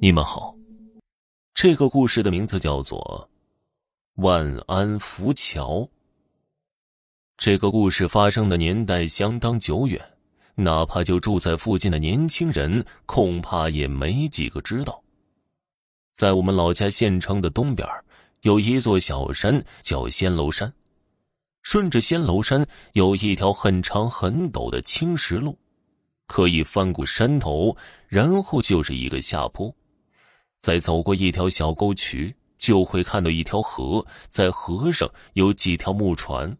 你们好，这个故事的名字叫做《万安浮桥》。这个故事发生的年代相当久远，哪怕就住在附近的年轻人，恐怕也没几个知道。在我们老家县城的东边，有一座小山叫仙楼山，顺着仙楼山有一条很长很陡的青石路，可以翻过山头，然后就是一个下坡。再走过一条小沟渠，就会看到一条河，在河上有几条木船，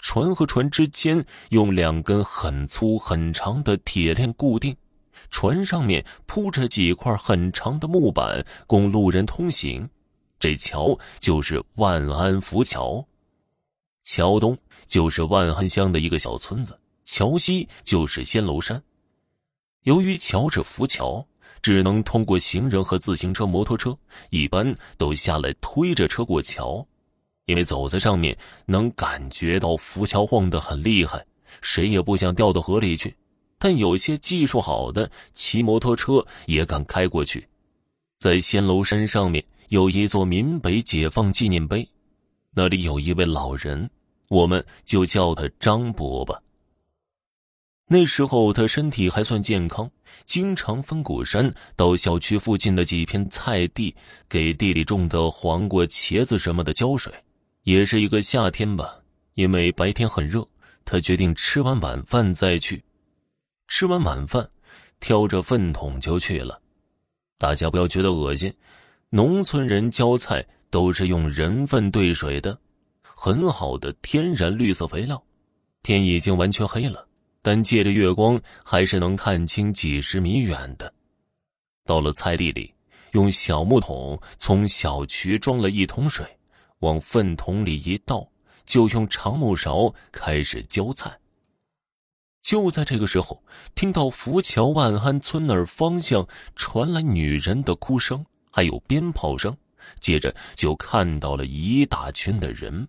船和船之间用两根很粗很长的铁链固定，船上面铺着几块很长的木板供路人通行。这桥就是万安浮桥。桥东就是万安乡的一个小村子，桥西就是仙楼山。由于桥是浮桥，只能通过行人和自行车、摩托车，一般都下来推着车过桥。因为走在上面能感觉到浮桥晃得很厉害，谁也不想掉到河里去，但有些技术好的骑摩托车也敢开过去。在仙楼山上面有一座闽北解放纪念碑，那里有一位老人，我们就叫他张伯伯。那时候他身体还算健康，经常翻古山到小区附近的几片菜地给地里种的黄瓜、茄子什么的浇水。也是一个夏天吧，因为白天很热，他决定吃完晚饭再去。吃完晚饭，挑着粪桶就去了。大家不要觉得恶心，农村人浇菜都是用人粪兑水的，很好的天然绿色肥料。天已经完全黑了，但借着月光还是能看清几十米远的。到了菜地里，用小木桶从小渠装了一桶水，往粪桶里一倒，就用长木勺开始浇菜。就在这个时候，听到浮桥万安村那儿方向传来女人的哭声，还有鞭炮声，接着就看到了一大群的人。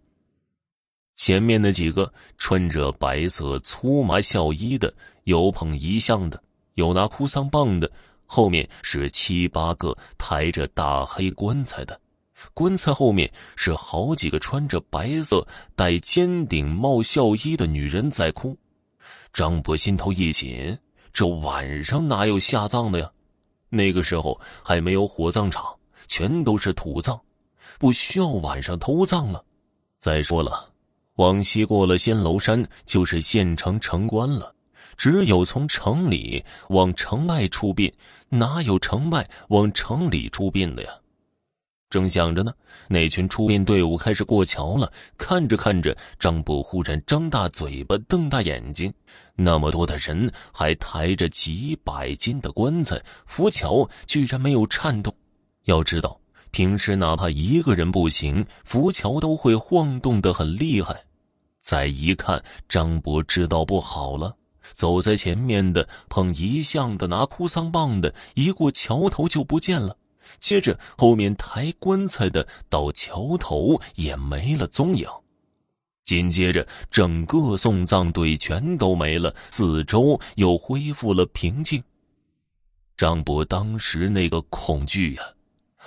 前面的几个穿着白色粗麻孝衣的，有捧遗像的，有拿哭丧棒的，后面是7、8个抬着大黑棺材的，棺材后面是好几个穿着白色戴尖顶帽孝衣的女人在哭。张伯心头一紧，这晚上哪有下葬的呀？那个时候还没有火葬场，全都是土葬，不需要晚上偷葬啊。再说了，往西过了仙楼山就是县城城关了，只有从城里往城外出殡，哪有城外往城里出殡的呀？正想着呢，那群出殡队伍开始过桥了。看着看着，张伯忽然张大嘴巴瞪大眼睛，那么多的人还抬着几百斤的棺材，浮桥居然没有颤动。要知道平时哪怕一个人步行，浮桥都会晃动得很厉害。再一看，张伯知道不好了，走在前面的、捧遗像的、拿哭丧棒的，一过桥头就不见了，接着后面抬棺材的到桥头也没了踪影，紧接着整个送葬队全都没了，四周又恢复了平静。张伯当时那个恐惧呀！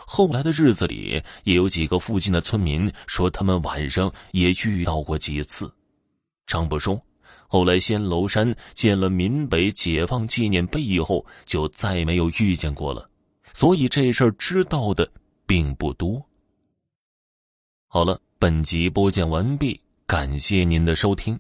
后来的日子里，也有几个附近的村民说他们晚上也遇到过几次。张伯说，后来仙楼山建了闽北解放纪念碑以后，就再没有遇见过了，所以这事儿知道的并不多。好了，本集播讲完毕，感谢您的收听。